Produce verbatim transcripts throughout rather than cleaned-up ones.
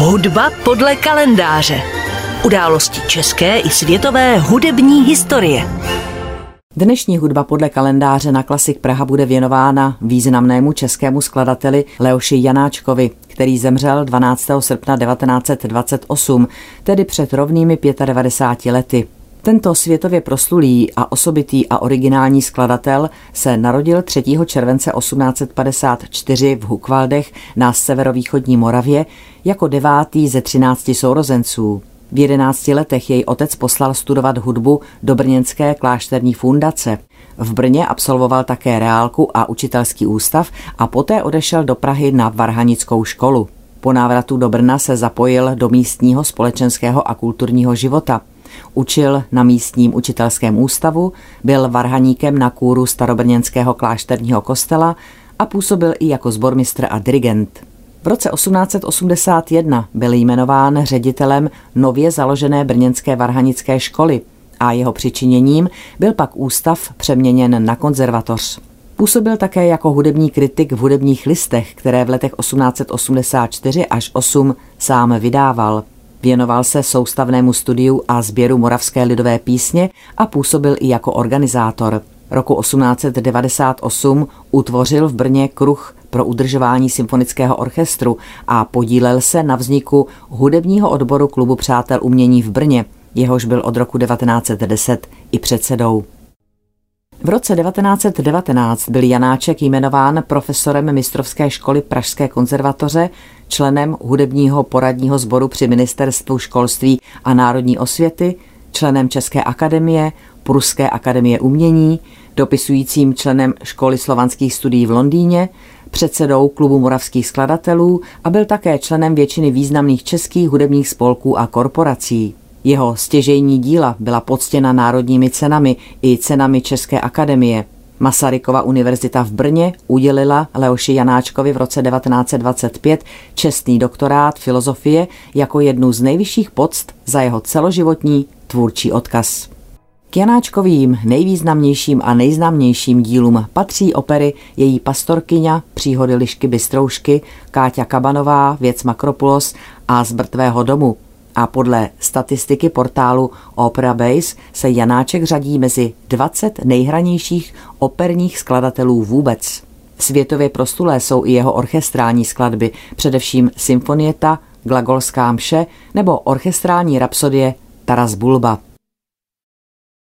Hudba podle kalendáře. Události české i světové hudební historie. Dnešní hudba podle kalendáře na Klasik Praha bude věnována významnému českému skladateli Leoši Janáčkovi, který zemřel dvanáctého srpna devatenáct set dvacet osm, tedy před rovnými devadesáti pěti lety. Tento světově proslulý a osobitý a originální skladatel se narodil třetího července osmnáct set padesát čtyři v Hukvaldech na severovýchodní Moravě jako devátý ze třinácti sourozenců. V jedenácti letech jej otec poslal studovat hudbu do brněnské klášterní fundace. V Brně absolvoval také reálku a učitelský ústav a poté odešel do Prahy na varhanickou školu. Po návratu do Brna se zapojil do místního společenského a kulturního života. Učil na místním učitelském ústavu, byl varhaníkem na kůru starobrněnského klášterního kostela a působil i jako sbormistr a dirigent. V roce osmnáct set osmdesát jedna byl jmenován ředitelem nově založené brněnské varhanické školy a jeho přičiněním byl pak ústav přeměněn na konzervatoř. Působil také jako hudební kritik v Hudebních listech, které v letech osmnáct set osmdesát čtyři až osm sám vydával. Věnoval se soustavnému studiu a sběru moravské lidové písně a působil i jako organizátor. Roku osmnáct set devadesát osm utvořil v Brně kruh pro udržování symfonického orchestru a podílel se na vzniku hudebního odboru Klubu přátel umění v Brně, jehož byl od roku devatenáct set deset i předsedou. V roce devatenáct set devatenáct byl Janáček jmenován profesorem mistrovské školy Pražské konzervatoře, členem hudebního poradního sboru při Ministerstvu školství a národní osvěty, členem České akademie, Pruské akademie umění, dopisujícím členem Školy slovanských studií v Londýně, předsedou Klubu moravských skladatelů a byl také členem většiny významných českých hudebních spolků a korporací. Jeho stěžejní díla byla poctěna národními cenami i cenami České akademie. Masarykova univerzita v Brně udělila Leoši Janáčkovi v roce devatenáct set dvacet pět čestný doktorát filozofie jako jednu z nejvyšších poct za jeho celoživotní tvůrčí odkaz. K Janáčkovým nejvýznamnějším a nejznámějším dílům patří opery Její pastorkyňa, Příhody lišky Bystroušky, Káťa Kabanová, Věc Makropulos a Z mrtvého domu. A podle statistiky portálu Operabase se Janáček řadí mezi dvacet nejhranějších operních skladatelů vůbec. Světově proslulé jsou i jeho orchestrální skladby, především Sinfonietta, Glagolská mše nebo orchestrální rapsodie Taras Bulba.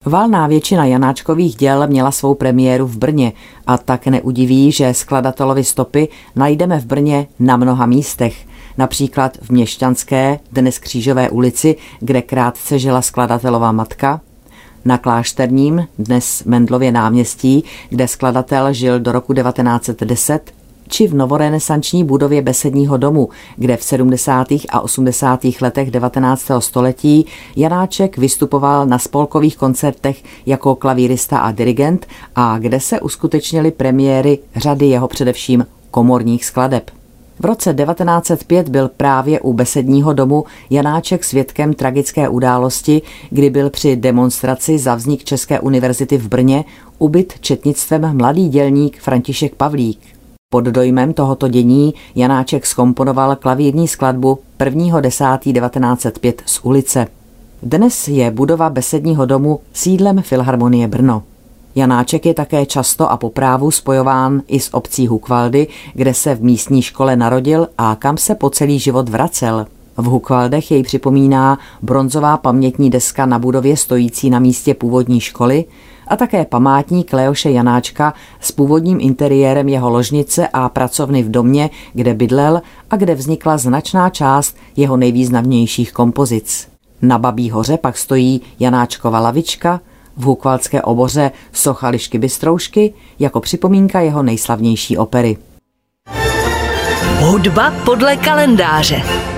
Valná většina Janáčkových děl měla svou premiéru v Brně a tak neudiví, že skladatelovi stopy najdeme v Brně na mnoha místech. Například v Měšťanské, dnes Křížové ulici, kde krátce žila skladatelova matka, na Klášterním, dnes Mendlově náměstí, kde skladatel žil do roku devatenáct set deset, či v novorenesanční budově Besedního domu, kde v sedmdesátých a osmdesátých letech devatenáctého století Janáček vystupoval na spolkových koncertech jako klavírista a dirigent a kde se uskutečnily premiéry řady jeho především komorních skladeb. V roce devatenáct set pět byl právě u Besedního domu Janáček svědkem tragické události, kdy byl při demonstraci za vznik České univerzity v Brně ubit četnictvem mladý dělník František Pavlík. Pod dojmem tohoto dění Janáček zkomponoval klavírní skladbu prvního desátého devatenáct set pět z ulice. Dnes je budova Besedního domu sídlem Filharmonie Brno. Janáček je také často a po právu spojován i s obcí Hukvaldy, kde se v místní škole narodil a kam se po celý život vracel. V Hukvaldech jej připomíná bronzová pamětní deska na budově stojící na místě původní školy a také památník Leoše Janáčka s původním interiérem jeho ložnice a pracovny v domě, kde bydlel a kde vznikla značná část jeho nejvýznamnějších kompozic. Na Babí hoře pak stojí Janáčkova lavička, v hukvaldské oboře socha lišky Bystroušky jako připomínka jeho nejslavnější opery. Hudba podle kalendáře.